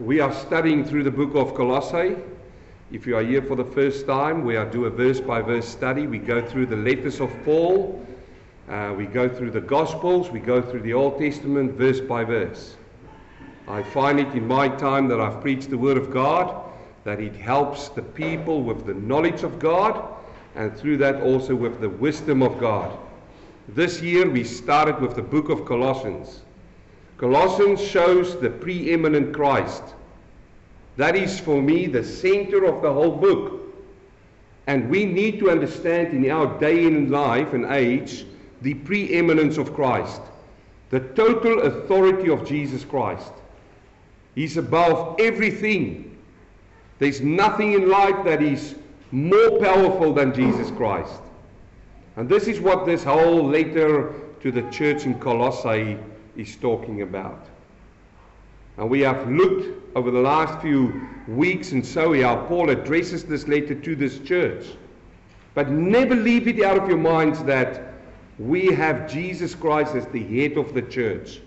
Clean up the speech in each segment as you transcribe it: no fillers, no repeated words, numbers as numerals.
We are studying through the book of Colossae. If you are here for the first time, we do a verse-by-verse study. We go through the letters of Paul. We go through the Gospels. We go through the Old Testament verse by verse. I find it in my time that I've preached the Word of God, that it helps the people with the knowledge of God, and through that also with the wisdom of God. This year we started with the book of Colossians. Colossians shows the preeminent Christ. That is for me the center of the whole book. And we need to understand in our day in life and age the preeminence of Christ. The total authority of Jesus Christ. He's above everything. There's nothing in life that is more powerful than Jesus Christ. And this is what this whole letter to the church in Colossae is talking about. And we have looked over the last few weeks and so how Paul addresses this letter to this church. But never leave it out of your minds that we have Jesus Christ as the head of the church.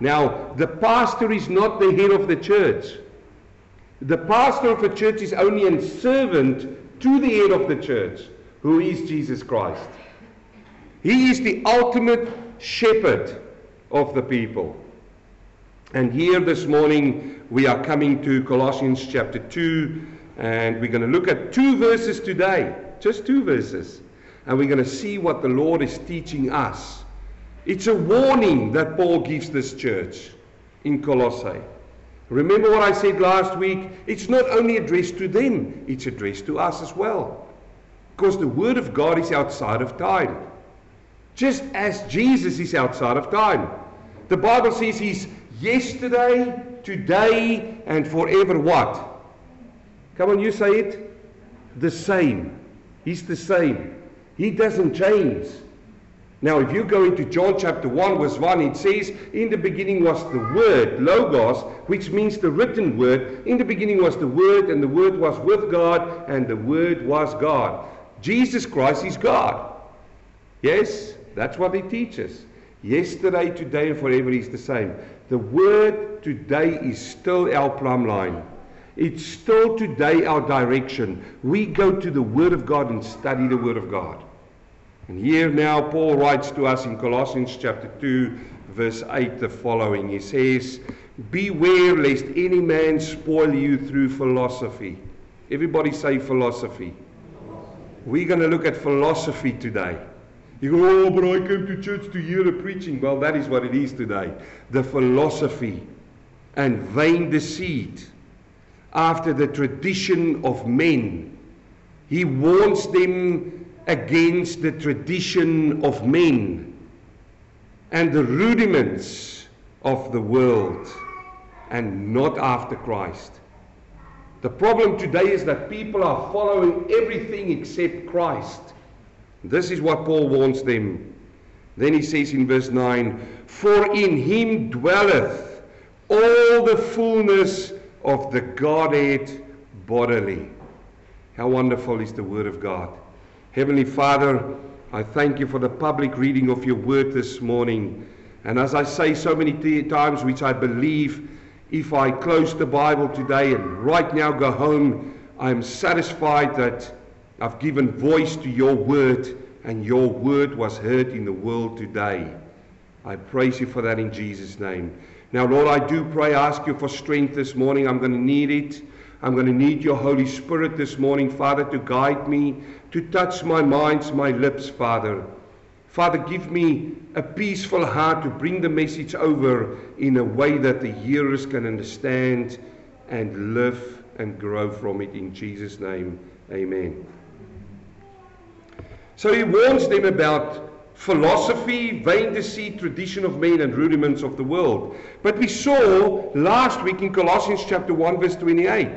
Now, the pastor is not the head of the church. The pastor of a church is only a servant to the head of the church, who is Jesus Christ. He is the ultimate shepherd of the people. And here this morning we are coming to Colossians chapter 2, and we're going to look at 2 verses today, just 2 verses, and we're going to see what the Lord is teaching us. It's a warning that Paul gives this church in Colossae. Remember what I said last week? It's not only addressed to them, it's addressed to us as well, because the Word of God is outside of time. Just as Jesus is outside of time. The Bible says He's yesterday, today, and forever what? Come on, you say it. The same. He's the same. He doesn't change. Now, if you go into John chapter 1, verse 1, it says, in the beginning was the Word, Logos, which means the written Word. In the beginning was the Word, and the Word was with God, and the Word was God. Jesus Christ is God. Yes, that's what He teaches. Yesterday, today, and forever is the same. The Word today is still our plumb line. It's still today our direction. We go to the Word of God and study the Word of God. And here now Paul writes to us in Colossians chapter 2, verse 8, the following. He says, beware lest any man spoil you through philosophy. Everybody say philosophy. We're going to look at philosophy today. You go, oh, but I came to church to hear the preaching. Well, that is what it is today. The philosophy and vain deceit after the tradition of men. He warns them against the tradition of men and the rudiments of the world and not after Christ. The problem today is that people are following everything except Christ. This is what Paul warns them. Then he says in verse 9, for in Him dwelleth all the fullness of the Godhead bodily. How wonderful is the Word of God. Heavenly Father, I thank You for the public reading of Your Word this morning. And as I say so many times, which I believe, if I close the Bible today and right now go home, I am satisfied that I've given voice to Your Word, and Your Word was heard in the world today. I praise You for that in Jesus' name. Now, Lord, I do pray, ask You for strength this morning. I'm going to need it. I'm going to need Your Holy Spirit this morning, Father, to guide me, to touch my minds, my lips, Father. Father, give me a peaceful heart to bring the message over in a way that the hearers can understand and live and grow from it in Jesus' name. Amen. So he warns them about philosophy, vain deceit, tradition of men, and rudiments of the world. But we saw last week in Colossians chapter 1, verse 28,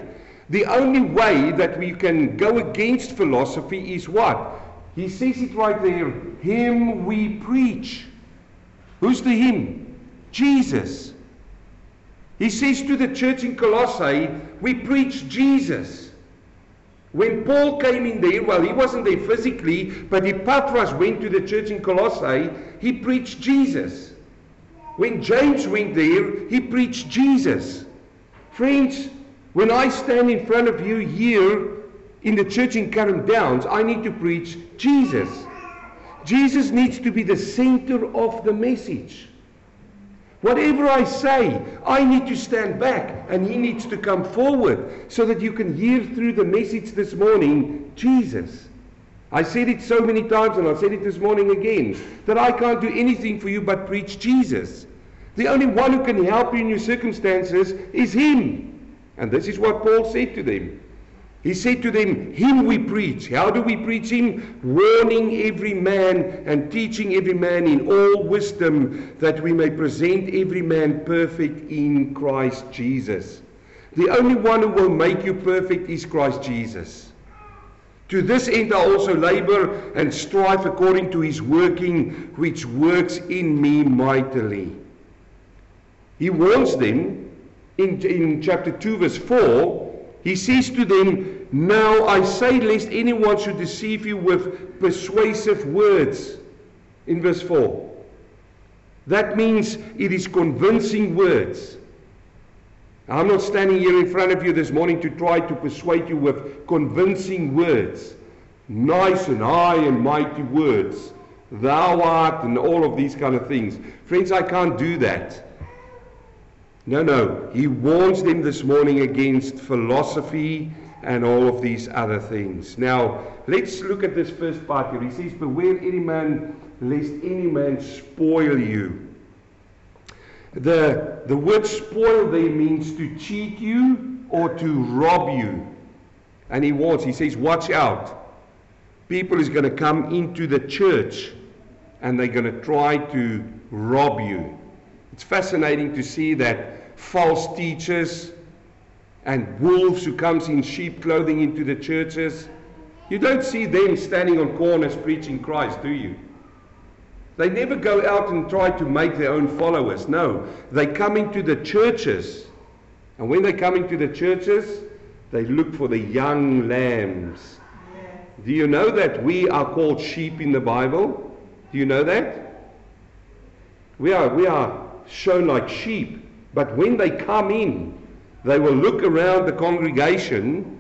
the only way that we can go against philosophy is what? He says it right there, Him we preach. Who's the Him? Jesus. He says to the church in Colossae, we preach Jesus. When Paul came in there, well, he wasn't there physically, but Epaphras went to the church in Colossae, he preached Jesus. When James went there, he preached Jesus. Friends, when I stand in front of you here in the church in Current Downs, I need to preach Jesus. Jesus needs to be the center of the message. Whatever I say, I need to stand back and he needs to come forward so that you can hear through the message this morning, Jesus. I said it so many times, and I said it this morning again, that I can't do anything for you but preach Jesus. The only one who can help you in your circumstances is him. And this is what Paul said to them. He said to them, him we preach. How do we preach him? Warning every man and teaching every man in all wisdom, that we may present every man perfect in Christ Jesus. The only one who will make you perfect is Christ Jesus. To this end I also labor and strive according to his working, which works in me mightily. He warns them in chapter 2 verse 4. He says to them, now I say, lest anyone should deceive you with persuasive words. In verse 4. That means it is convincing words. I'm not standing here in front of you this morning to try to persuade you with convincing words. Nice and high and mighty words. Thou art and all of these kind of things. Friends, I can't do that. No, no. He warns them this morning against philosophy and all of these other things. Now, let's look at this first part here. He says, beware any man, lest any man spoil you. The word spoil there means to cheat you or to rob you. And he warns, he says, watch out. People is going to come into the church and they're going to try to rob you. It's fascinating to see that false teachers and wolves who comes in sheep clothing into the churches, you don't see them standing on corners preaching Christ, do you? They never go out and try to make their own followers. No, they come into the churches, and when they come into the churches, they look for the young lambs. Do you know that we are called sheep in the Bible? Do you know that? We are shown like sheep, but when they come in, they will look around the congregation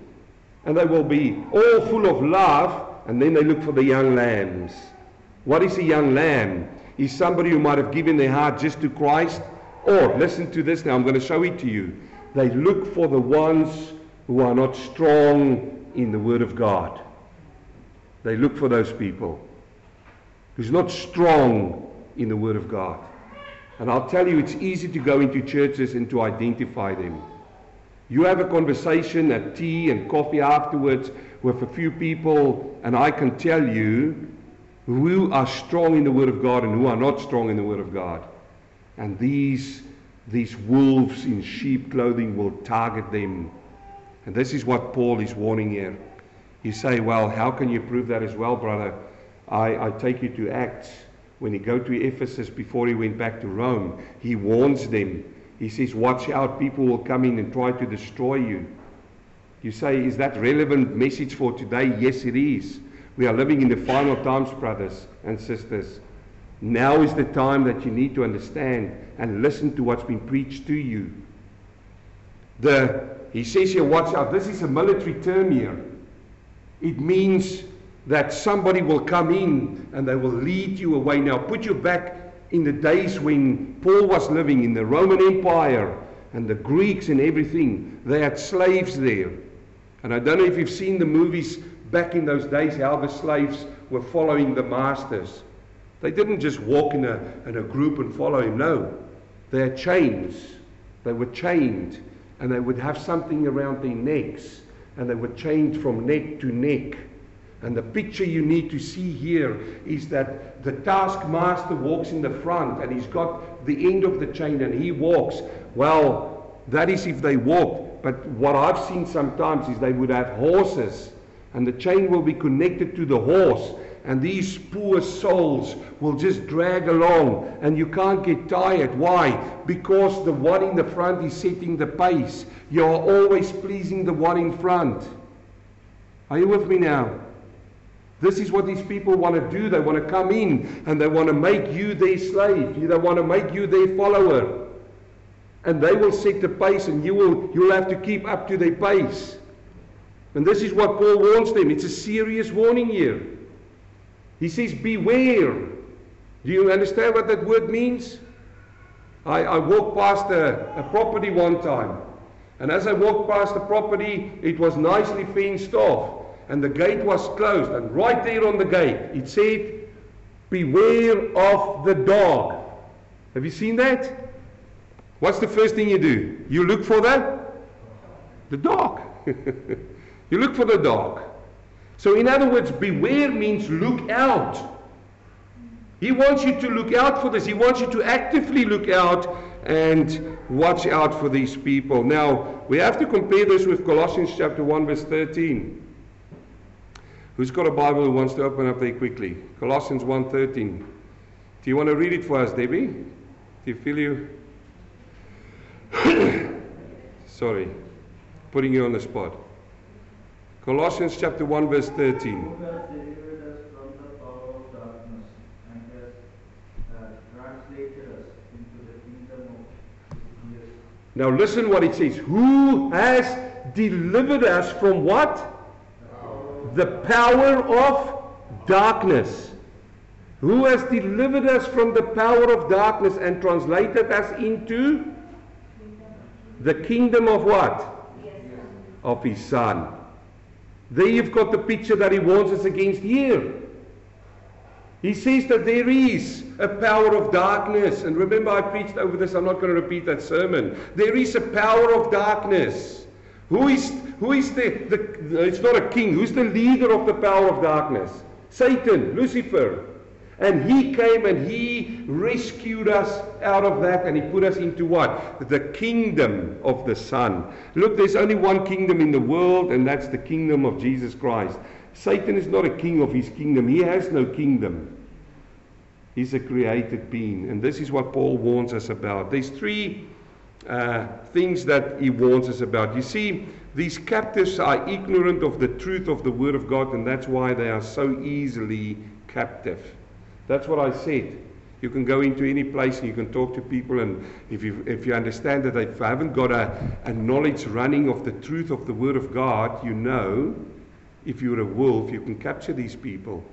and they will be all full of love, and then they look for the young lambs. What is a young lamb? Is somebody who might have given their heart just to Christ, or listen to this now, I'm going to show it to you. They look for the ones who are not strong in the Word of God. They look for those people who's not strong in the Word of God. And I'll tell you, it's easy to go into churches and to identify them. You have a conversation at tea and coffee afterwards with a few people, and I can tell you who are strong in the Word of God and who are not strong in the Word of God. And these wolves in sheep clothing will target them. And this is what Paul is warning here. You say, well, how can you prove that as well, brother? I take you to Acts. When he go to Ephesus before he went back to Rome, he warns them. He says, watch out, people will come in and try to destroy you. You say, is that relevant message for today? Yes, it is. We are living in the final times, brothers and sisters. Now is the time that you need to understand and listen to what's been preached to you. He says here, watch out. This is a military term here. It means that somebody will come in and they will lead you away. Now put you back in the days when Paul was living in the Roman Empire and the Greeks and everything. They had slaves there. And I don't know if you've seen the movies back in those days, how the slaves were following the masters. They didn't just walk in a group and follow him. No, they had chains. They were chained, and they would have something around their necks, and they were chained from neck to neck. And the picture you need to see here is that the taskmaster walks in the front and he's got the end of the chain and he walks. Well, that is if they walk. But what I've seen sometimes is they would have horses, and the chain will be connected to the horse, and these poor souls will just drag along and you can't get tired. Why? Because the one in the front is setting the pace. You are always pleasing the one in front. Are you with me now? This is what these people want to do. They want to come in and they want to make you their slave. They want to make you their follower. and they will set the pace, and you'll have to keep up to their pace. And this is what Paul warns them. It's a serious warning here. He says, beware. Do you understand what that word means? I walked past a property one time, and as I walked past the property, it was nicely fenced off, and the gate was closed, and right there on the gate it said, beware of the dog. Have you seen that? What's the first thing you do? You look for the dog. You look for the dog. So in other words, beware means look out. He wants you to look out for this. He wants you to actively look out and watch out for these people. Now, we have to compare this with Colossians chapter 1 verse 13. Who's got a Bible who wants to open up there quickly? Colossians 1:13. Do you want to read it for us, Debbie? Do you feel you? Sorry, putting you on the spot. Colossians chapter 1 verse 13. Now listen what it says. Who has delivered us from what? The power of darkness. Who has delivered us from the power of darkness and translated us into the kingdom of what? Yes. Of his son. There you've got the picture that he warns us against here. He says that there is a power of darkness. And remember, I preached over this. I'm not going to repeat that sermon. There is a power of darkness. Who is the it's not a king. Who's the leader of the power of darkness? Satan, Lucifer. And he came and he rescued us out of that, and he put us into what? The kingdom of the Son. Look, there's only one kingdom in the world, and that's the kingdom of Jesus Christ. Satan is not a king of his kingdom. He has no kingdom. He's a created being. And this is what Paul warns us about. There's three things that he warns us about. You see, these captives are ignorant of the truth of the Word of God, and that's why they are so easily captive. That's what I said. You can go into any place and you can talk to people, and if you understand that they haven't got a knowledge running of the truth of the Word of God, you know, if you're a wolf, you can capture these people.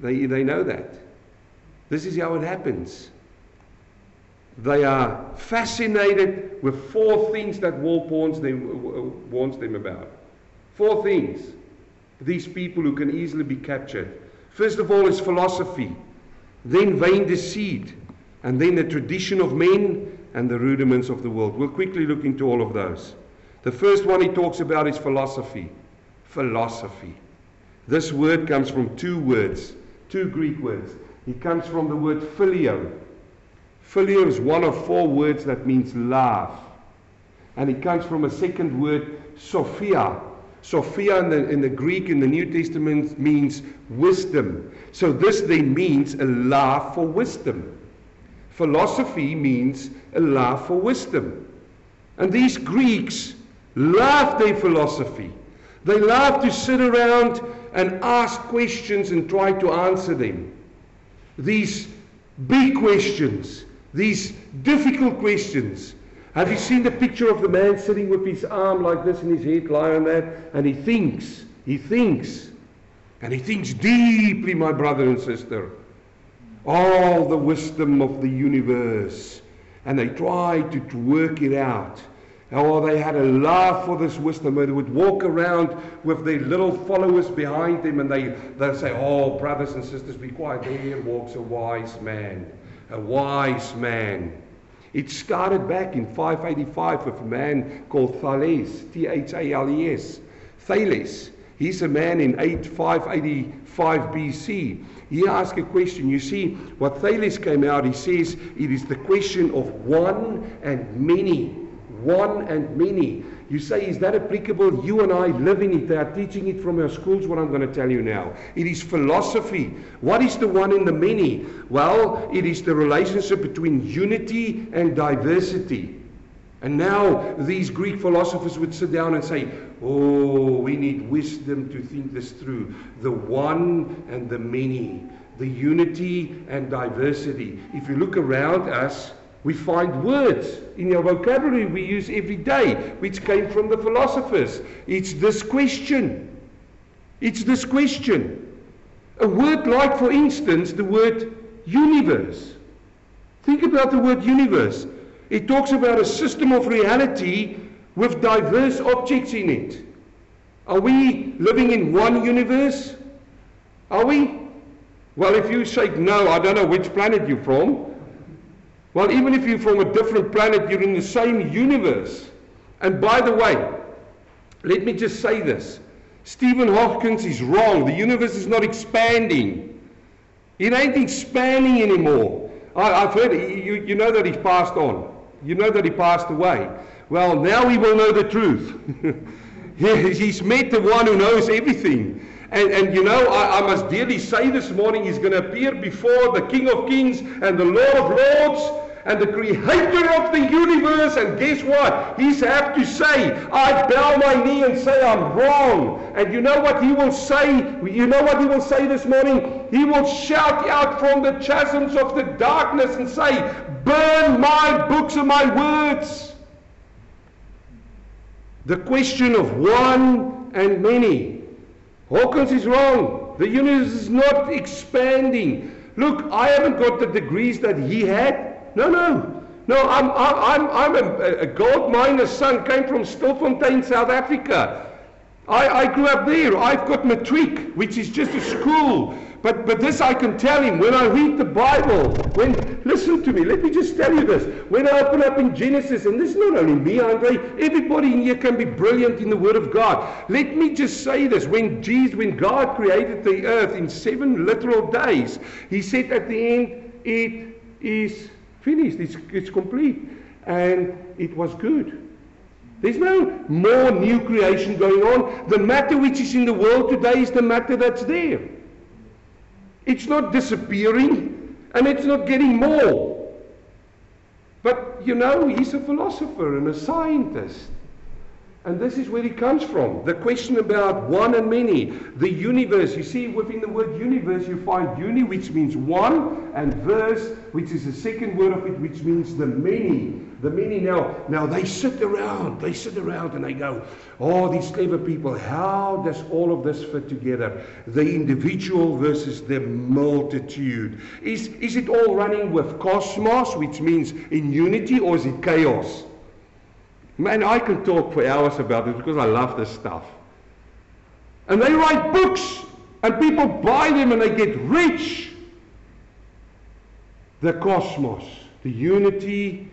They know that. This is how it happens. They are fascinated with four things that Paul warns them about. Four things. These people who can easily be captured. First of all is philosophy, then vain deceit, and then the tradition of men and the rudiments of the world. We'll quickly look into all of those. The first one he talks about is philosophy. Philosophy. This word comes from two words, two Greek words. It comes from the word phileo. Phileo is one of four words that means love. And it comes from a second word, sophia. Sophia in the Greek in the New Testament means wisdom. So this then means a love for wisdom. Philosophy means a love for wisdom. And these Greeks loved their philosophy. They love to sit around and ask questions and try to answer them. These big questions, these difficult questions. Have you seen the picture of the man sitting with his arm like this and his head lying like that? And he thinks deeply, my brother and sister. All the wisdom of the universe. And they tried to work it out. Oh, they had a love for this wisdom. They would walk around with their little followers behind them, and they'll say, oh, brothers and sisters, be quiet. There walks a wise man. A wise man. It started back in 585 with a man called Thales. T-H-A-L-E-S. Thales. He's a man in 585 BC. He asked a question. You see, what Thales came out, he says, it is the question of one and many. One and many. You say, is that applicable? You and I live in it. They are teaching it from our schools, what I'm going to tell you now. It is philosophy. What is the one and the many? Well, it is the relationship between unity and diversity. And now these Greek philosophers would sit down and say, oh, we need wisdom to think this through. The one and the many. The unity and diversity. If you look around us, We find words in our vocabulary we use every day, which came from the philosophers. It's this question. It's this question. A word like, for instance, the word universe. Think about the word universe. It talks about a system of reality with diverse objects in it. Are we living in one universe? Are we? Well, if you say no, I don't know which planet you're from. Well, even if you're from a different planet, you're in the same universe. And by the way, let me just say this. Stephen Hawking is wrong. The universe is not expanding. It ain't expanding anymore. I've heard, you know that he passed on. You know that he passed away. Well, now we will know the truth. He's met the one who knows everything. And you know, I must dearly say this morning, he's going to appear before the King of Kings and the Lord of Lords and the Creator of the universe. And guess what? He's have to say, I bow my knee and say I'm wrong. And you know what he will say? You know what he will say this morning? He will shout out from the chasms of the darkness and say, burn my books and my words. The question of one and many. Hawkins is wrong. The universe is not expanding. Look, I haven't got the degrees that he had. No. I'm a gold miner's son. Came from Stilfontein, South Africa. I grew up there. I've got matric, which is just a school. But this I can tell him. When I read the Bible, listen to me. Let me just tell you this. When I open up in Genesis, and this is not only me, Andre. Everybody in here can be brilliant in the Word of God. Let me just say this. When God created the earth in 7 literal days, He said at the end, it is finished. It's complete, and it was good. There's no more new creation going on. The matter which is in the world today is the matter that's there. It's not disappearing, and it's not getting more. But, you know, he's a philosopher and a scientist. And this is where he comes from. The question about one and many. The universe. You see, within the word universe, you find uni, which means one, and verse, which is the second word of it, which means the many. The many now they sit around and they go, oh, these clever people, how does all of this fit together? The individual versus the multitude. Is it all running with cosmos, which means in unity, or is it chaos? Man, I can talk for hours about it because I love this stuff. And they write books and people buy them and they get rich. The cosmos, the unity,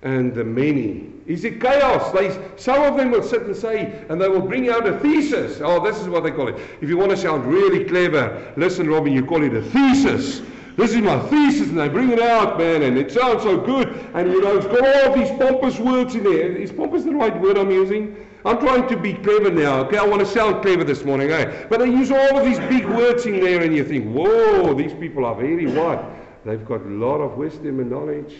and the many. Is it chaos? Some of them will sit and say, and they will bring out a thesis. Oh, this is what they call it. If you want to sound really clever, listen, Robin, you call it a thesis. This is my thesis, and they bring it out, man, and it sounds so good. And you know, it's got all these pompous words in there. Is pompous the right word I'm using? I'm trying to be clever now, okay? I want to sound clever this morning, eh? But they use all of these big words in there, and you think, whoa, these people are very what? They've got a lot of wisdom and knowledge.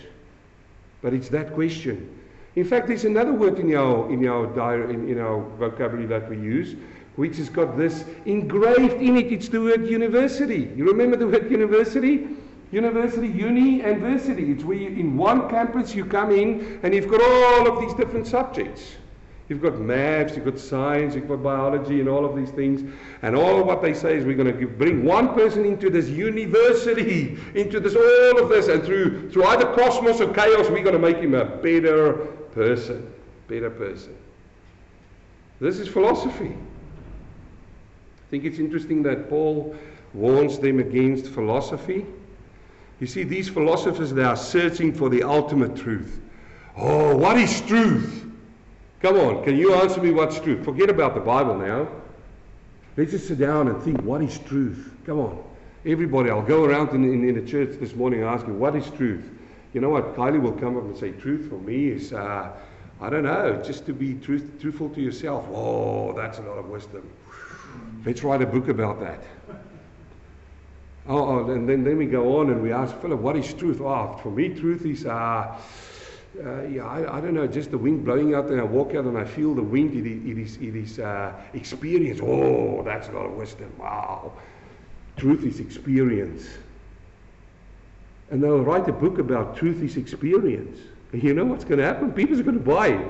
But it's that question. In fact, there's another word in our vocabulary that we use, which has got this engraved in it. It's the word university. You remember the word university? University, uni, and versity. It's where you, in one campus you come in and you've got all of these different subjects. You've got maths, you've got science, you've got biology, and all of these things. And all what they say is we're going to bring one person into this university, into this, all of this. And through either cosmos or chaos, we're going to make him a better person. This is philosophy. I think it's interesting that Paul warns them against philosophy. You see, these philosophers, they are searching for the ultimate truth. Oh, what is truth? Come on, can you answer me what's truth? Forget about the Bible now. Let's just sit down and think, what is truth? Come on. Everybody, I'll go around in the church this morning and ask you, what is truth? You know what? Kylie will come up and say, truth for me is, I don't know, just to be truthful to yourself. Whoa, that's a lot of wisdom. Let's write a book about that. And then we go on and we ask, Philip, what is truth? Oh, for me, truth is... I don't know, just the wind blowing out, and I walk out and I feel the wind, it is experience. Oh, that's a lot of wisdom, wow. Truth is experience. and they'll write a book about truth is experience. And you know what's going to happen? People are going to buy it.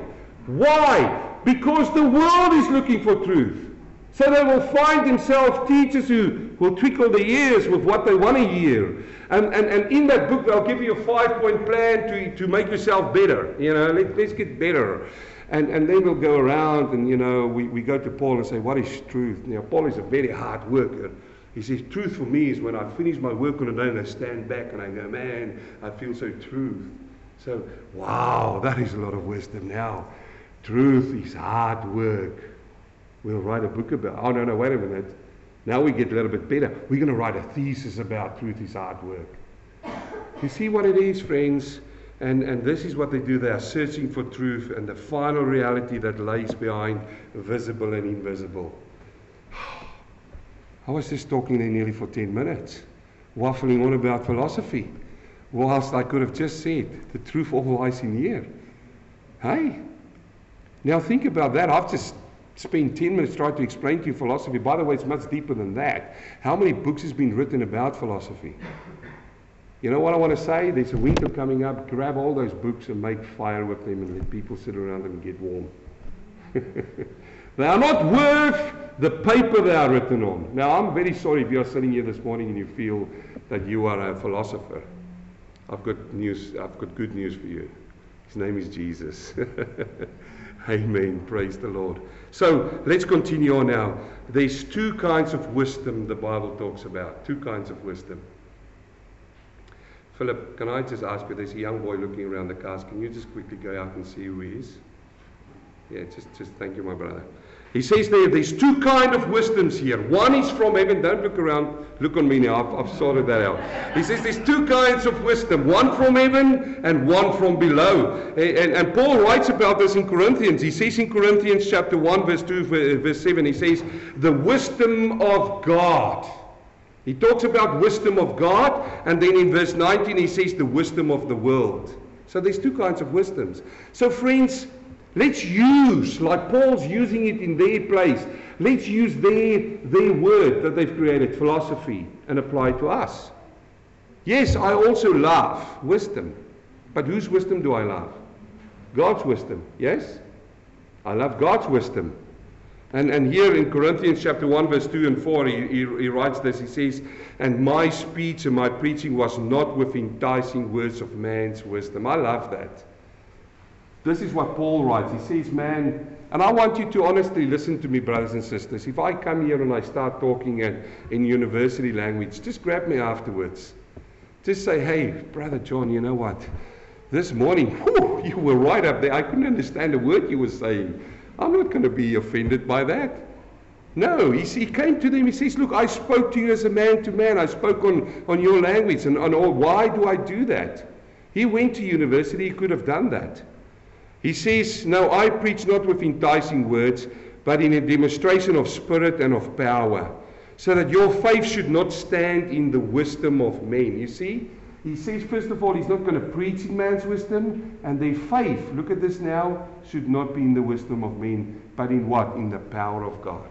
Why? Because the world is looking for truth. So they will find themselves teachers who will tickle their ears with what they want to hear. And in that book they'll give you a 5-point plan to make yourself better. You know, let's get better. And then we'll go around and, you know, we go to Paul and say, what is truth? Now, Paul is a very hard worker. He says, truth for me is when I finish my work on a day and I stand back and I go, man, I feel so truth. So, wow, that is a lot of wisdom now. Truth is hard work. We'll write a book about, oh, no, wait a minute. Now we get a little bit better. We're going to write a thesis about truth is hard work. You see what it is, friends? And this is what they do. They are searching for truth and the final reality that lays behind visible and invisible. I was just talking there nearly for 10 minutes, waffling on about philosophy, whilst I could have just said, the truth all lies in here. Hey? Now think about that. I've just spend 10 minutes trying to explain to you philosophy. By the way, it's much deeper than that. How many books has been written about philosophy? You know what I want to say? There's a winter coming up. Grab all those books and make fire with them and let people sit around them and get warm. They are not worth the paper they are written on. Now, I'm very sorry if you are sitting here this morning and you feel that you are a philosopher. I've got good news for you. His name is Jesus. Amen. Praise the Lord. So let's continue on now. There's two kinds of wisdom the Bible talks about. Two kinds of wisdom. Philip, can I just ask you, there's a young boy looking around the cars. Can you just quickly go out and see who he is? Yeah, just thank you, my brother. He says there's two kinds of wisdoms here. One is from heaven. Don't look around. Look on me now. I've sorted that out. He says there's two kinds of wisdom. One from heaven and one from below. And Paul writes about this in Corinthians. He says in Corinthians chapter 1, verse 2, verse 7, he says, the wisdom of God. He talks about wisdom of God. And then in verse 19, he says the wisdom of the world. So there's two kinds of wisdoms. So friends, let's use, like Paul's using it in their place, let's use their word that they've created, philosophy, and apply it to us. Yes, I also love wisdom. But whose wisdom do I love? God's wisdom, yes? I love God's wisdom. And here in Corinthians chapter 1, verse 2 and 4, he writes this, he says, and my speech and my preaching was not with enticing words of man's wisdom. I love that. This is what Paul writes. He says, man, and I want you to honestly listen to me, brothers and sisters. If I come here and I start talking in university language, just grab me afterwards. Just say, hey, Brother John, you know what? This morning, whew, you were right up there. I couldn't understand a word you were saying. I'm not going to be offended by that. No, he came to them. He says, look, I spoke to you as a man to man. I spoke on your language. Why do I do that? He went to university. He could have done that. He says, no, I preach not with enticing words, but in a demonstration of spirit and of power, so that your faith should not stand in the wisdom of men. You see? He says, first of all, he's not going to preach in man's wisdom, and their faith, look at this now, should not be in the wisdom of men, but in what? In the power of God.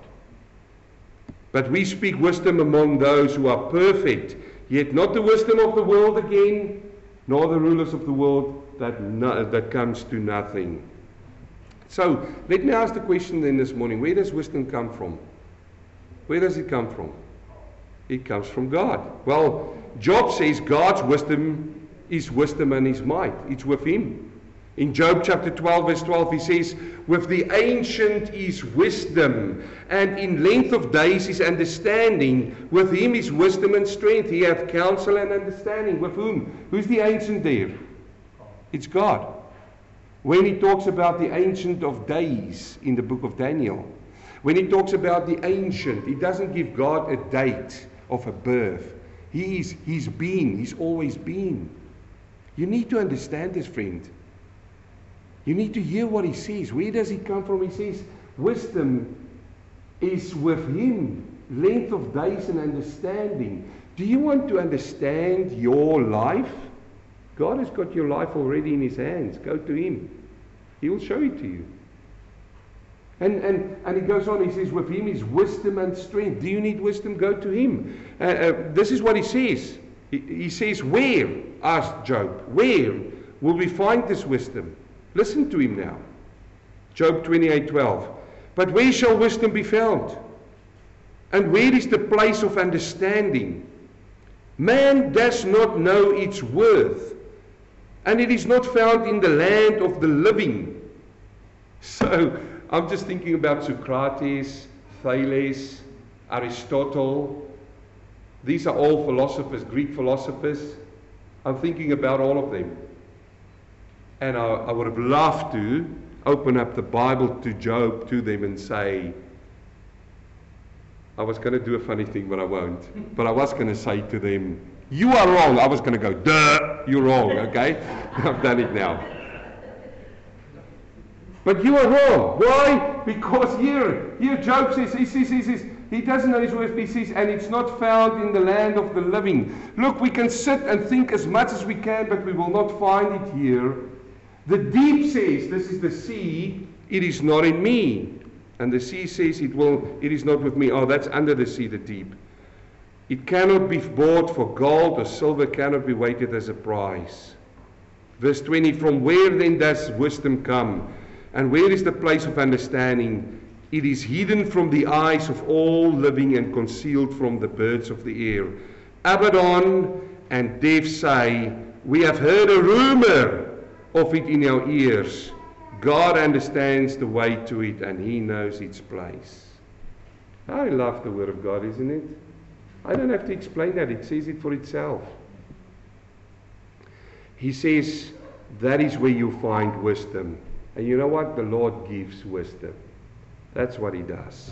But we speak wisdom among those who are perfect, yet not the wisdom of the world again, nor the rulers of the world, that comes to nothing. So let me ask the question then this morning, where does wisdom come from? Where does it come from? It comes from God. Well, Job says God's wisdom and his might. It's with him. In Job chapter 12 verse 12 he says, with the ancient is wisdom, and in length of days is understanding. With him is wisdom and strength. He hath counsel and understanding. With whom? Who's the ancient there? It's God. When he talks about the Ancient of Days in the book of Daniel, when he talks about the Ancient, he doesn't give God a date of a birth. He's been. He's always been. You need to understand this, friend. You need to hear what he says. Where does he come from? He says, wisdom is with him. Length of days and understanding. Do you want to understand your life? God has got your life already in his hands. Go to him. He will show it to you. And he goes on, he says, with him is wisdom and strength. Do you need wisdom? Go to him. This is what he says. He says, where? asked Job, where will we find this wisdom? Listen to him now. Job 28:12. But where shall wisdom be found? And where is the place of understanding? Man does not know its worth, and it is not found in the land of the living. So I'm just thinking about Socrates, Thales, Aristotle. These are all philosophers, Greek philosophers. I'm thinking about all of them. And I would have loved to open up the Bible to Job to them and say, I was going to do a funny thing, but I won't. But I was going to say to them, you are wrong. I was going to go, duh, you're wrong, okay? I've done it now. But you are wrong. Why? Because here Job says, he says, he doesn't know his worth, he says, and it's not found in the land of the living. Look, we can sit and think as much as we can, but we will not find it here. The deep says, this is the sea, it is not in me. And the sea says, it is not with me. Oh, that's under the sea, the deep. It cannot be bought for gold, or silver cannot be weighted as a price. Verse 20, from where then does wisdom come? And where is the place of understanding? It is hidden from the eyes of all living and concealed from the birds of the air. Abaddon and Death say, we have heard a rumor of it in our ears. God understands the way to it, and he knows its place. I love the word of God, isn't it? I don't have to explain that. It says it for itself. He says, that is where you find wisdom. And you know what? The Lord gives wisdom. That's what he does.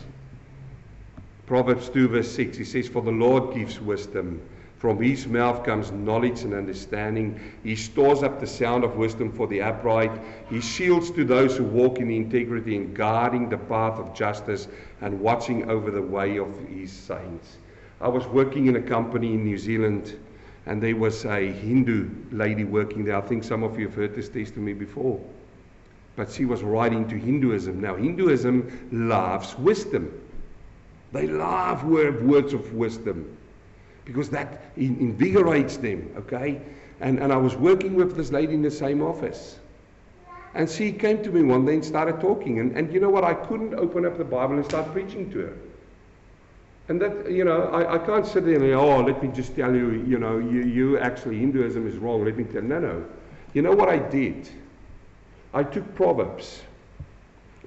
Proverbs 2:6, he says, for the Lord gives wisdom. From his mouth comes knowledge and understanding. He stores up the sound of wisdom for the upright. He shields to those who walk in integrity, in guarding the path of justice and watching over the way of his saints. I was working in a company in New Zealand, and there was a Hindu lady working there. I think some of you have heard this testimony before. But she was right into Hinduism. Now, Hinduism loves wisdom. They love words of wisdom because that invigorates them, okay? And I was working with this lady in the same office. And she came to me one day and started talking. And you know what? I couldn't open up the Bible and start preaching to her. And that, you know, I can't sit there and say, oh, let me just tell you, you know, you actually, Hinduism is wrong. Let me tell you. No. You know what I did? I took Proverbs,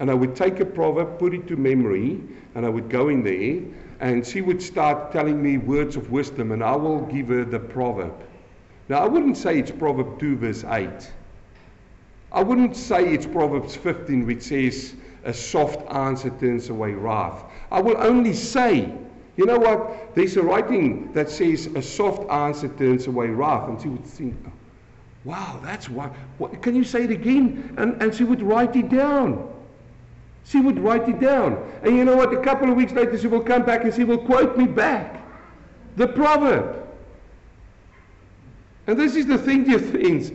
and I would take a proverb, put it to memory, and I would go in there, and she would start telling me words of wisdom, and I will give her the proverb. Now, I wouldn't say it's Proverb 2:8. I wouldn't say it's Proverbs 15, which says, a soft answer turns away wrath. I will only say, you know what, there's a writing that says, a soft answer turns away wrath, and she would think, wow, that's what can you say it again? And she would write it down. She would write it down. And you know what? A couple of weeks later, she will come back and she will quote me back the proverb. And this is the thing, dear friends.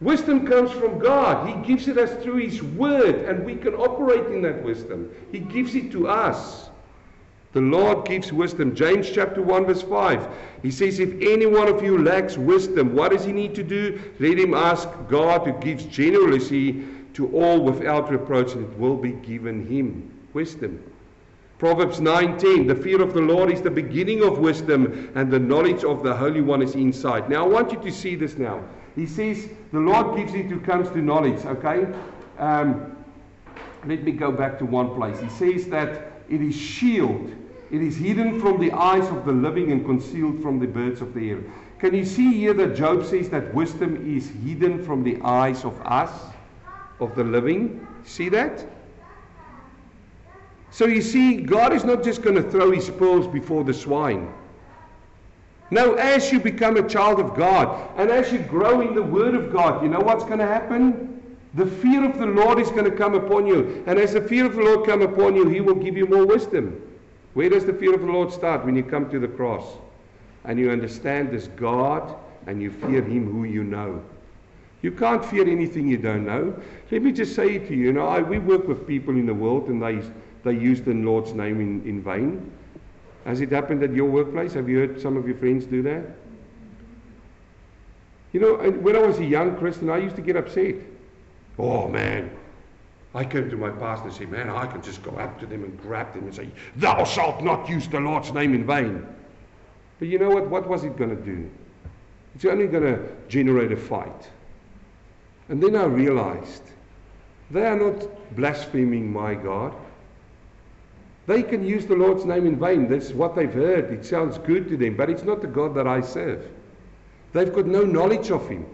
Wisdom comes from God. He gives it us through his word, and we can operate in that wisdom. He gives it to us. The Lord gives wisdom. James chapter 1:5. He says, if any one of you lacks wisdom, what does he need to do? Let him ask God, who gives generously to all without reproach, and it will be given him. Wisdom. Proverbs 9:10. The fear of the Lord is the beginning of wisdom, and the knowledge of the Holy One is insight. Now I want you to see this now. He says, the Lord gives it who comes to knowledge. Okay? Let me go back to one place. He says that it is shield. It is hidden from the eyes of the living and concealed from the birds of the air. Can you see here that Job says that wisdom is hidden from the eyes of us, of the living? See that? So you see, God is not just going to throw his pearls before the swine. Now, as you become a child of God, and as you grow in the Word of God, you know what's going to happen? The fear of the Lord is going to come upon you. And as the fear of the Lord come upon you, he will give you more wisdom. Where does the fear of the Lord start? When you come to the cross. And you understand this God, and you fear him who you know. You can't fear anything you don't know. Let me just say to you, we work with people in the world, and they use the Lord's name in vain. Has it happened at your workplace? Have you heard some of your friends do that? You know, when I was a young Christian, I used to get upset. Oh, man. I came to my pastor and said, man, I can just go up to them and grab them and say, thou shalt not use the Lord's name in vain. But you know what? What was it going to do? It's only going to generate a fight. And then I realized they are not blaspheming my God. They can use the Lord's name in vain. That's what they've heard. It sounds good to them, but it's not the God that I serve. They've got no knowledge of him.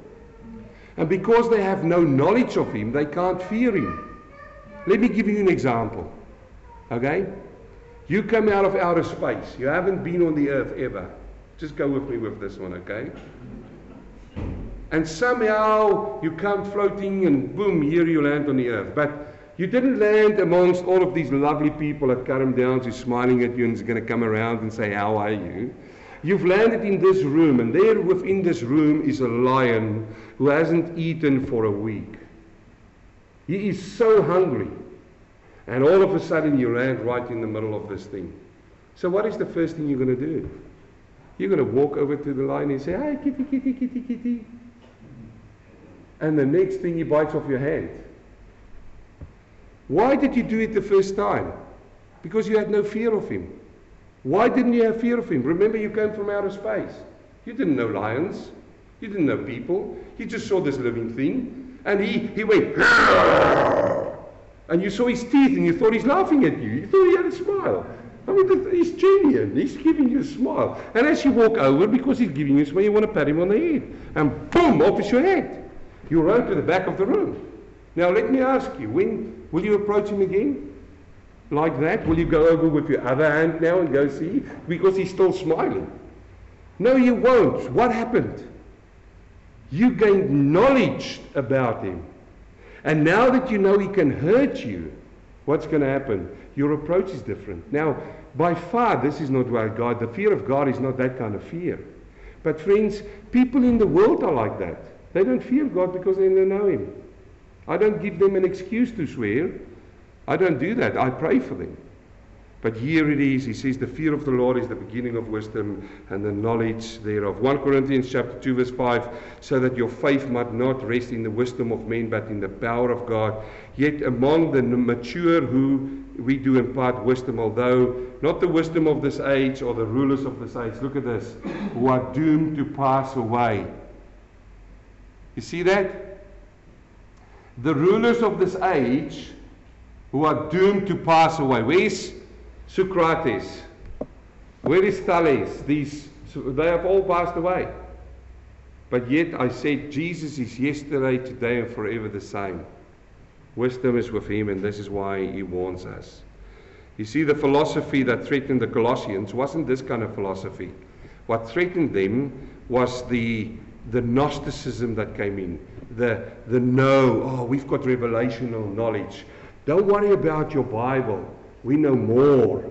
And because they have no knowledge of him, they can't fear him. Let me give you an example. Okay? You come out of outer space. You haven't been on the earth ever. Just go with me with this one, okay? And somehow you come floating and boom, here you land on the earth. But you didn't land amongst all of these lovely people at Current Downs who's smiling at you and is going to come around and say, how are you? You've landed in this room, and there within this room is a lion who hasn't eaten for a week. He is so hungry. And all of a sudden you land right in the middle of this thing. So what is the first thing you're going to do? You're going to walk over to the lion and say, hey, kitty, kitty, kitty, kitty. And the next thing, he bites off your hand. Why did you do it the first time? Because you had no fear of him. Why didn't you have fear of him? Remember, you came from outer space. You didn't know lions. You didn't know people. You just saw this living thing. And he went, and you saw his teeth and you thought he's laughing at you. You thought he had a smile. I mean, he's genuine. He's giving you a smile. And as you walk over, because he's giving you a smile, you want to pat him on the head. And boom, off is your head. You run to the back of the room. Now, let me ask you, when will you approach him again? Like that? Will you go over with your other hand now and go see? Because he's still smiling. No, you won't. What happened? You gained knowledge about him. And now that you know he can hurt you, what's going to happen? Your approach is different. Now, by far, this is not where God, the fear of God is not that kind of fear. But friends, people in the world are like that. They don't fear God because they don't know him. I don't give them an excuse to swear. I don't do that. I pray for them. But here it is. He says the fear of the Lord is the beginning of wisdom and the knowledge thereof. 1 Corinthians chapter 2 verse 5, so that your faith might not rest in the wisdom of men but in the power of God. Yet among the mature who we do impart wisdom, although not the wisdom of this age or the rulers of this age. Look at this. Who are doomed to pass away. You see that? The rulers of this age who are doomed to pass away. Where is Socrates? Where is Thales? They have all passed away. But yet I said Jesus is yesterday, today and forever the same. Wisdom is with him, and this is why he warns us. You see, the philosophy that threatened the Colossians wasn't this kind of philosophy. What threatened them was the Gnosticism that came in. The no, oh, we've got revelational knowledge. Don't worry about your Bible. We know more.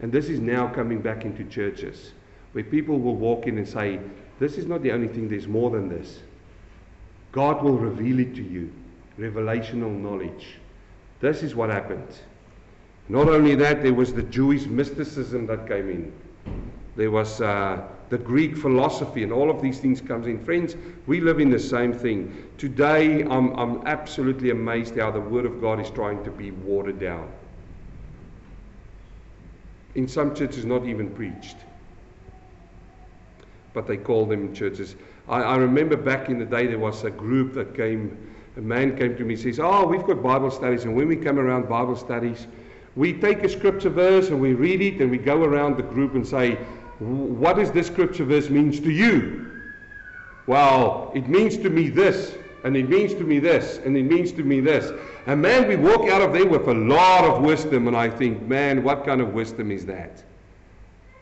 And this is now coming back into churches where people will walk in and say, this is not the only thing, there's more than this. God will reveal it to you. Revelational knowledge. This is what happened. Not only that, there was the Jewish mysticism that came in. There was the Greek philosophy, and all of these things comes in. Friends, we live in the same thing. Today, I'm absolutely amazed how the Word of God is trying to be watered down. In some churches, not even preached. But they call them churches. I remember back in the day, there was a group that came, a man came to me and says, oh, we've got Bible studies, and when we come around Bible studies, we take a scripture verse and we read it and we go around the group and say, what does this scripture verse means to you? Well, it means to me this, and it means to me this, and it means to me this. And man, we walk out of there with a lot of wisdom, and I think, man, what kind of wisdom is that?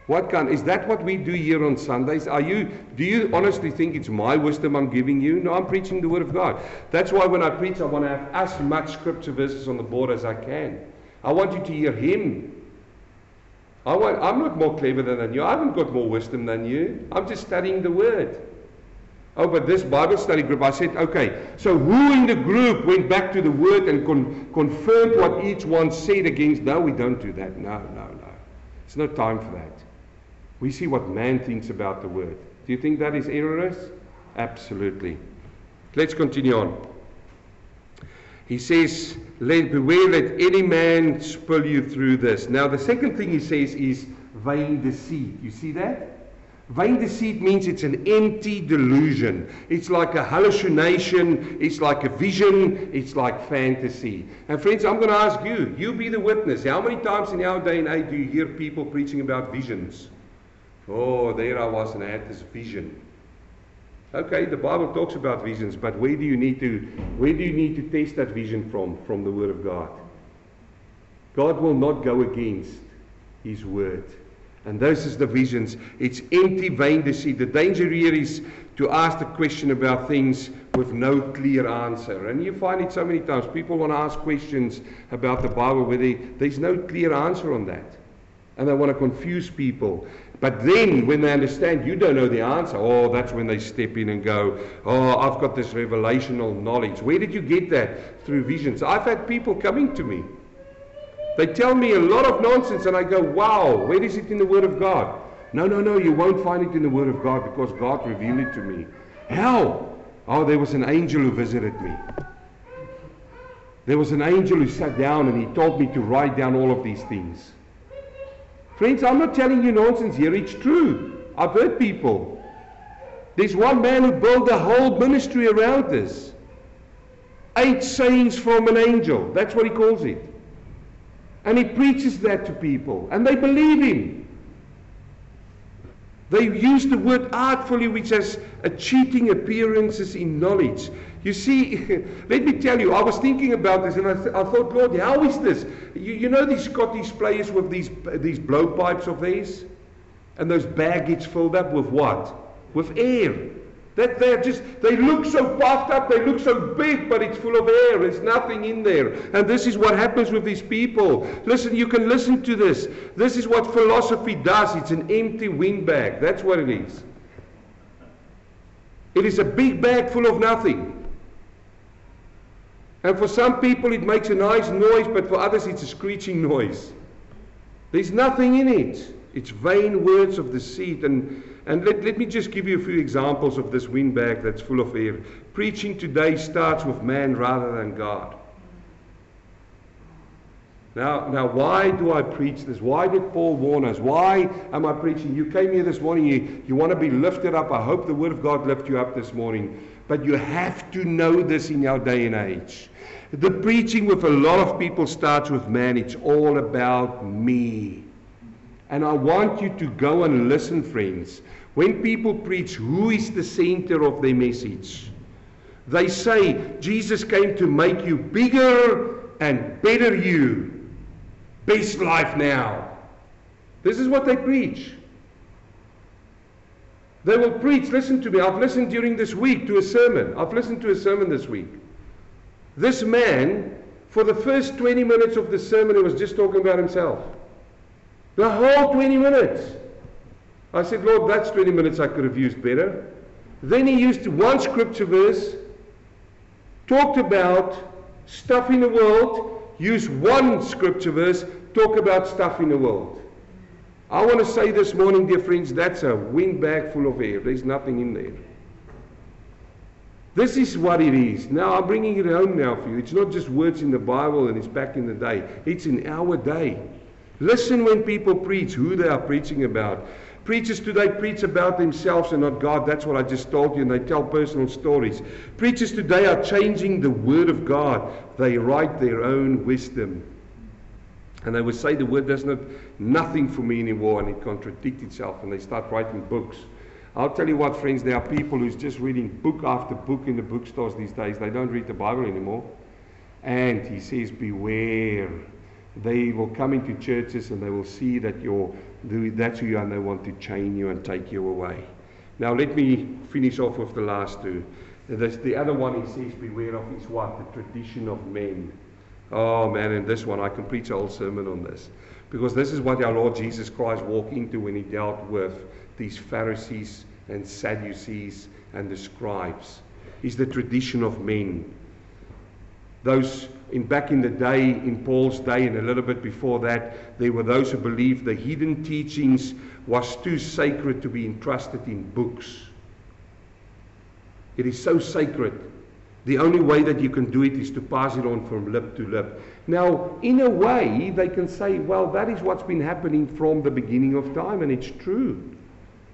What kind? Is that what we do here on Sundays? Do you honestly think it's my wisdom I'm giving you? No, I'm preaching the Word of God. That's why when I preach, I want to have as much scripture verses on the board as I can. I want you to hear him. I'm not more clever than you. I haven't got more wisdom than you. I'm just studying the Word. Oh, but this Bible study group, I said, okay, so who in the group went back to the Word and confirmed what each one said against? No, we don't do that. No. It's no time for that. We see what man thinks about the Word. Do you think that is errorous? Absolutely. Let's continue on. He says, beware that any man spill you through this. Now the second thing he says is vain deceit. You see that? Vain deceit means it's an empty delusion. It's like a hallucination. It's like a vision. It's like fantasy. And friends, I'm going to ask you, you be the witness. How many times in our day and age do you hear people preaching about visions? Oh, there I was and I had this vision. Okay, the Bible talks about visions, but where do you need to test that vision from the Word of God? God will not go against His Word. And those is the visions. It's empty, vain deceit. The danger here is to ask the question about things with no clear answer. And you find it so many times. People want to ask questions about the Bible where there's no clear answer on that. And they want to confuse people. But then, when they understand you don't know the answer, oh, that's when they step in and go, oh, I've got this revelational knowledge. Where did you get that? Through visions. I've had people coming to me. They tell me a lot of nonsense, and I go, wow, where is it in the Word of God? No, you won't find it in the Word of God because God revealed it to me. How? Oh, there was an angel who visited me. There was an angel who sat down and he told me to write down all of these things. Friends, I'm not telling you nonsense here. It's true. I've heard people. There's one man who built a whole ministry around this. 8 sayings from an angel. That's what he calls it. And he preaches that to people. And they believe him. They use the word artfully, which has a cheating appearances in knowledge. You see, let me tell you, I was thinking about this and I thought, Lord, how is this? You know these Scottish players with these blowpipes of theirs? And those bags filled up with what? With air. That they look so puffed up, they look so big, but it's full of air. There's nothing in there. And this is what happens with these people. Listen, you can listen to this. This is what philosophy does. It's an empty windbag. That's what it is. It is a big bag full of nothing. And for some people it makes a nice noise, but for others it's a screeching noise. There's nothing in it. It's vain words of deceit. And let me just give you a few examples of this windbag that's full of air. Preaching today starts with man rather than God. Now, why do I preach this? Why did Paul warn us? Why am I preaching? You came here this morning, you want to be lifted up. I hope the Word of God lifted you up this morning. But you have to know this in our day and age. The preaching with a lot of people starts with man. It's all about me. And I want you to go and listen, friends. When people preach, who is the center of their message? They say, Jesus came to make you bigger and better you. Best life now. This is what they preach. They will preach, listen to me, I've listened during this week to a sermon. I've listened to a sermon this week. This man, for the first 20 minutes of the sermon, he was just talking about himself. The whole 20 minutes. I said, Lord, that's 20 minutes I could have used better. Then he used one scripture verse, talked about stuff in the world, used one scripture verse, talk about stuff in the world. I want to say this morning, dear friends, that's a windbag full of air. There's nothing in there. This is what it is. Now, I'm bringing it home now for you. It's not just words in the Bible and it's back in the day. It's in our day. Listen when people preach, who they are preaching about. Preachers today preach about themselves and not God. That's what I just told you, and they tell personal stories. Preachers today are changing the Word of God. They write their own wisdom. And they would say the Word does nothing for me anymore, and it contradicts itself, and they start writing books. I'll tell you what, friends, there are people who's just reading book after book in the bookstores these days. They don't read the Bible anymore. And he says, beware. They will come into churches and they will see that that's who you are, and they want to chain you and take you away. Now let me finish off with the last two. The other one he says beware of is what? The tradition of men. Oh man, and this one, I can preach a whole sermon on this. Because this is what our Lord Jesus Christ walked into when he dealt with these Pharisees and Sadducees and the scribes. Is the tradition of men. Those back in the day, in Paul's day and a little bit before that, there were those who believed the hidden teachings was too sacred to be entrusted in books. It is so sacred. The only way that you can do it is to pass it on from lip to lip. Now, in a way, they can say, well, that is what's been happening from the beginning of time, and it's true.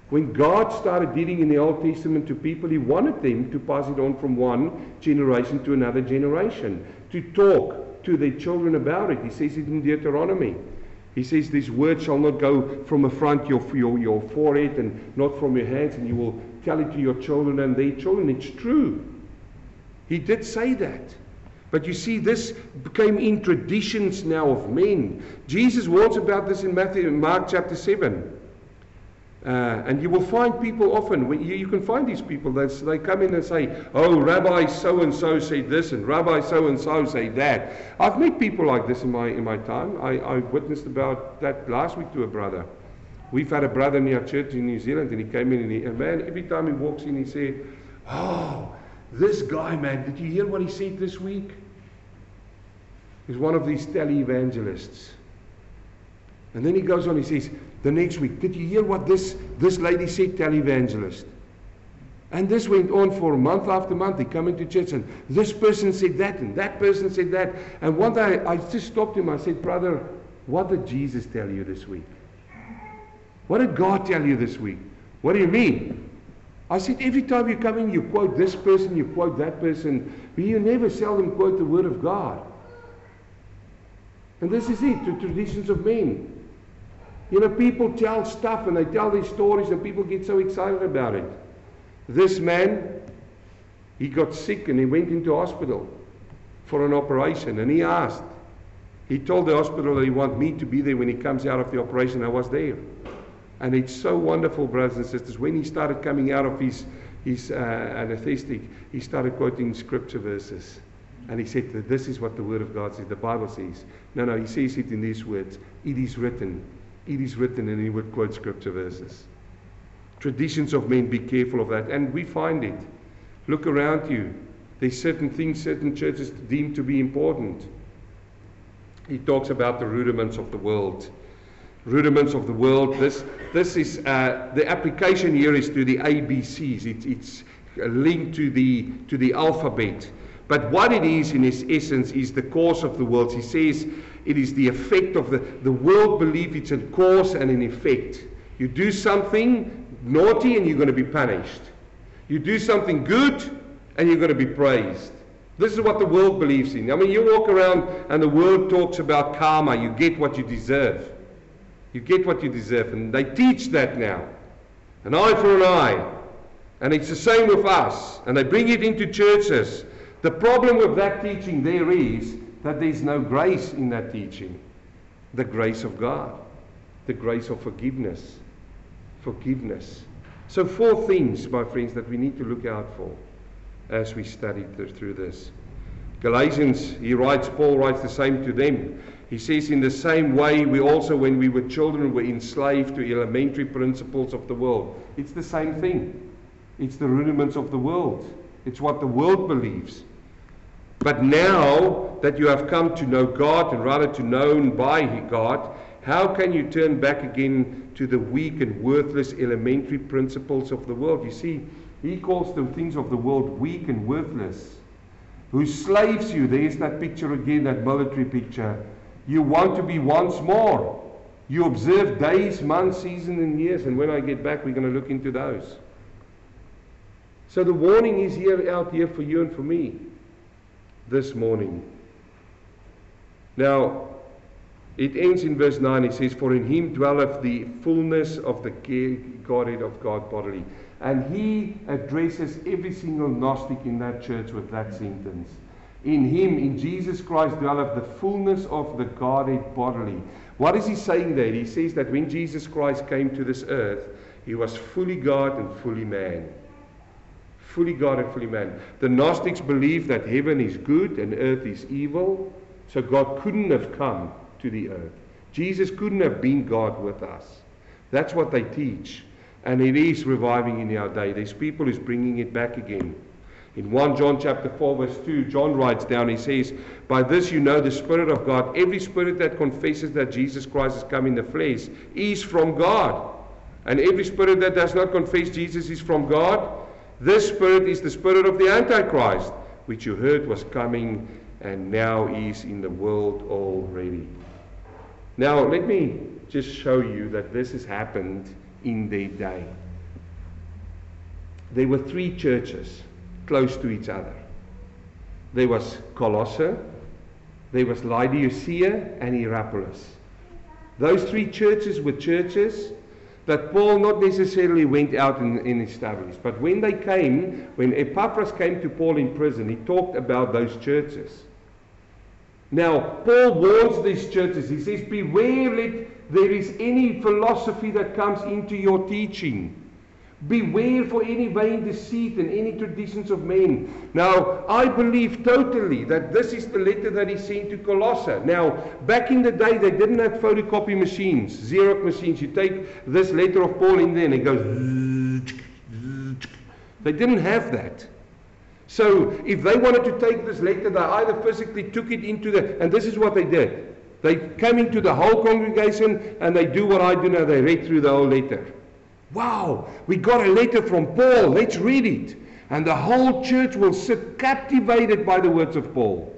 When God started dealing in the Old Testament to people, he wanted them to pass it on from one generation to another generation, to talk to their children about it. He says it in Deuteronomy. He says, this word shall not go from the front of your forehead and not from your hands, and you will tell it to your children and their children. It's true. He did say that. But you see, this became in traditions now of men. Jesus warns about this in Matthew and Mark chapter 7. And you will find people often, when you can find these people, they come in and say, oh, Rabbi so-and-so said this, and Rabbi so-and-so said that. I've met people like this in my time. I witnessed about that last week to a brother. We've had a brother in our church in New Zealand, and he came in, and man, every time he walks in, he said, oh, this guy, man, did you hear what he said this week? He's one of these tele-evangelists. And then he goes on, he says, the next week, did you hear what this lady said, tele-evangelist? And this went on for month after month. He came into church, and this person said that, and that person said that. And one day, I just stopped him. I said, brother, what did Jesus tell you this week? What did God tell you this week? What do you mean? I said, every time you come in, you quote this person, you quote that person, but you never seldom quote the Word of God. And this is it, the traditions of men. You know, people tell stuff, and they tell these stories, and people get so excited about it. This man, he got sick, and he went into hospital for an operation, and he asked. He told the hospital that he wanted me to be there when he comes out of the operation. I was there. And it's so wonderful, brothers and sisters, when he started coming out of his anesthetic, he started quoting scripture verses. And he said that this is what the Word of God says, the Bible says. No, he says it in these words. It is written. It is written, and he would quote scripture verses. Traditions of men, be careful of that. And we find it. Look around you. There's certain things certain churches deem to be important. He talks about the rudiments of the world. Rudiments of the world. This is the application here is to the ABCs. It's linked to the alphabet. But what it is in its essence is the course of the world. He says it is the effect of the world. Believe it's a cause and an effect. You do something naughty and you're going to be punished. You do something good and you're going to be praised. This is what the world believes in. I mean, you walk around and the world talks about karma. You get what you deserve. You get what you deserve. And they teach that now. An eye for an eye. And it's the same with us. And they bring it into churches. The problem with that teaching there is that there's no grace in that teaching. The grace of God. The grace of forgiveness. Forgiveness. So 4 things, my friends, that we need to look out for as we study through this. Galatians, Paul writes the same to them. He says, in the same way, we also, when we were children, were enslaved to elementary principles of the world. It's the same thing. It's the rudiments of the world. It's what the world believes. But now that you have come to know God, and rather to known by God, how can you turn back again to the weak and worthless elementary principles of the world? You see, he calls the things of the world weak and worthless. Who slaves you? There's that picture again, that military picture. You want to be once more. You observe days, months, seasons, and years. And when I get back, we're going to look into those. So the warning is out here for you and for me this morning. Now, it ends in verse 9. It says, for in him dwelleth the fullness of the Godhead of God bodily. And he addresses every single Gnostic in that church with that sentence. In him, in Jesus Christ, dwelleth the fullness of the Godhead bodily. What is he saying there? He says that when Jesus Christ came to this earth, he was fully God and fully man. Fully God and fully man. The Gnostics believe that heaven is good and earth is evil. So God couldn't have come to the earth. Jesus couldn't have been God with us. That's what they teach. And it is reviving in our day. There's people who's bringing it back again. In 1 John chapter 4 verse 2, John writes down, he says, by this you know the Spirit of God. Every spirit that confesses that Jesus Christ has come in the flesh is from God. And every spirit that does not confess Jesus is from God. This spirit is the spirit of the Antichrist, which you heard was coming and now is in the world already. Now, let me just show you that this has happened in their day. There were three churches close to each other. There was Colossae, there was Laodicea, and Hierapolis. Those three churches were churches that Paul not necessarily went out and established. But when they came, when Epaphras came to Paul in prison, he talked about those churches. Now, Paul warns these churches. He says, beware if there is any philosophy that comes into your teaching. Beware for any vain deceit and any traditions of men. Now, I believe totally that this is the letter that he sent to Colossae. Now, back in the day, they didn't have photocopy machines, Xerox machines. You take this letter of Paul in there and it goes... They didn't have that. So, if they wanted to take this letter, they either physically took it into the... And this is what they did. They came into the whole congregation and they do what I do now. They read through the whole letter. Wow, we got a letter from Paul, let's read it. And the whole church will sit captivated by the words of Paul.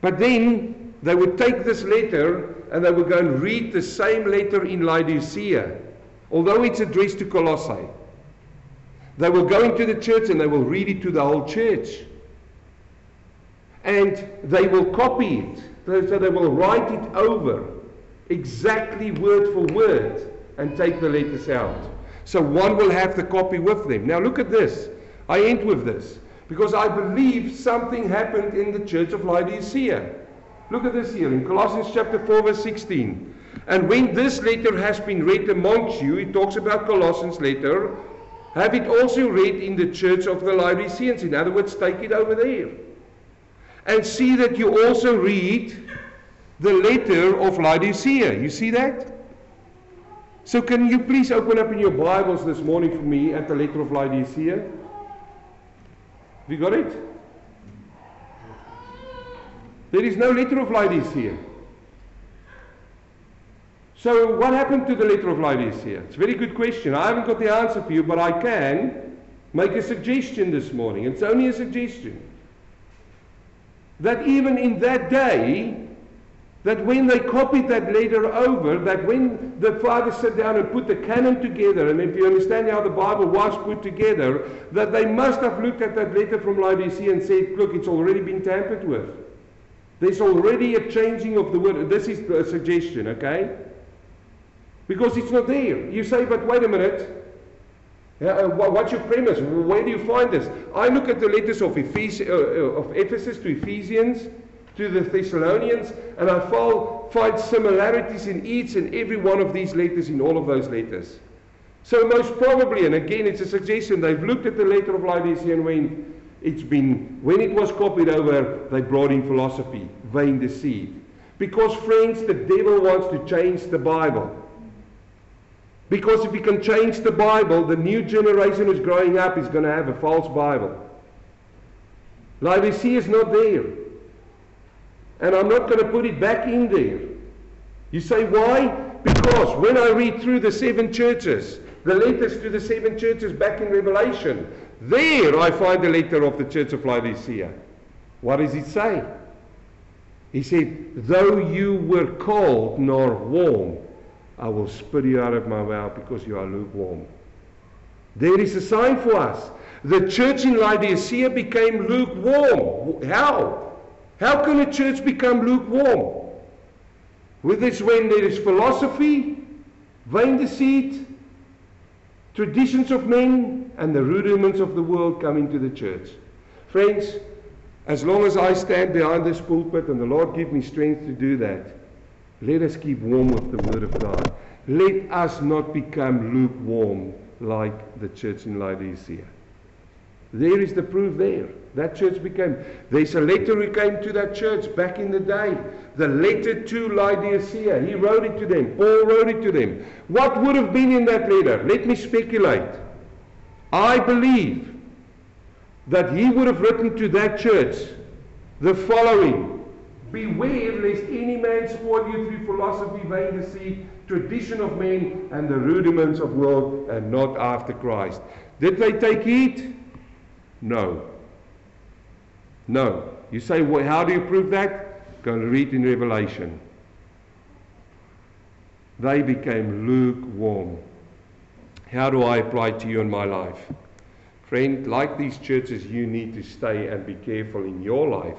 But then they would take this letter and they would go and read the same letter in Laodicea, although it's addressed to Colossae. They will go into the church and they will read it to the whole church. And they will copy it, so they will write it over exactly word for word, and take the letters out. So one will have the copy with them. Now look at this. I end with this because I believe something happened in the church of Laodicea. Look at this here in Colossians chapter 4 verse 16. And when this letter has been read amongst you, it talks about Colossians later, have it also read in the church of the Laodiceans. In other words, take it over there. And see that you also read the letter of Laodicea. You see that? So can you please open up in your Bibles this morning for me at the letter of Laodicea? Have you got it? There is no letter of Laodicea. So what happened to the letter of Laodicea? It's a very good question. I haven't got the answer for you, but I can make a suggestion this morning. It's only a suggestion. That even in that day, that when they copied that letter over, that when the father sat down and put the canon together, and if you understand how the Bible was put together, that they must have looked at that letter from Laodicea and said, look, it's already been tampered with. There's already a changing of the word. This is a suggestion, okay? Because it's not there. You say, but wait a minute. What's your premise? Where do you find this? I look at the letters of Ephesus to Ephesians, to the Thessalonians, and I find similarities in each and every one of these letters, in all of those letters. So most probably, and again it's a suggestion, they've looked at the letter of Laodicea and when it was copied over, they brought in philosophy, vain deceit. Because friends, the devil wants to change the Bible. Because if he can change the Bible, the new generation who's growing up is going to have a false Bible. Laodicea is not there. And I'm not going to put it back in there. You say, why? Because when I read through the seven churches, the letters to the seven churches back in Revelation, there I find the letter of the church of Laodicea. What does it say? He said, though you were cold nor warm, I will spit you out of my mouth because you are lukewarm. There is a sign for us. The church in Laodicea became lukewarm. How? How can a church become lukewarm? With this, when there is philosophy, vain deceit, traditions of men, and the rudiments of the world come into the church. Friends, as long as I stand behind this pulpit and the Lord give me strength to do that, let us keep warm with the Word of God. Let us not become lukewarm like the church in Laodicea. There is the proof there. That church became. There's a letter who came to that church back in the day. The letter to Laodicea. He wrote it to them. Paul wrote it to them. What would have been in that letter? Let me speculate. I believe that he would have written to that church the following. Beware lest any man spoil you through philosophy, vain deceit, tradition of men, and the rudiments of world, and not after Christ. Did they take heed? No. No. You say, well, how do you prove that? Go and read in Revelation. They became lukewarm. How do I apply to you in my life? Friend, like these churches, you need to stay and be careful in your life,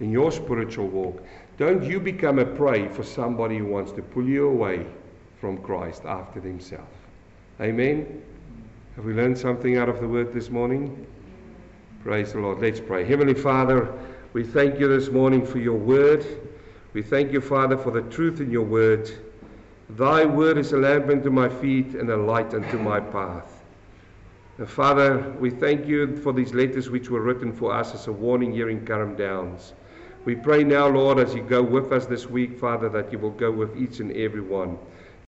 in your spiritual walk. Don't you become a prey for somebody who wants to pull you away from Christ after themselves. Amen? Have we learned something out of the word this morning? Praise the Lord. Let's pray. Heavenly Father, we thank you this morning for your word. We thank you, Father, for the truth in your word. Thy word is a lamp unto my feet and a light unto my path. And Father, we thank you for these letters which were written for us as a warning here in Current Downs. We pray now, Lord, as you go with us this week, Father, that you will go with each and every one.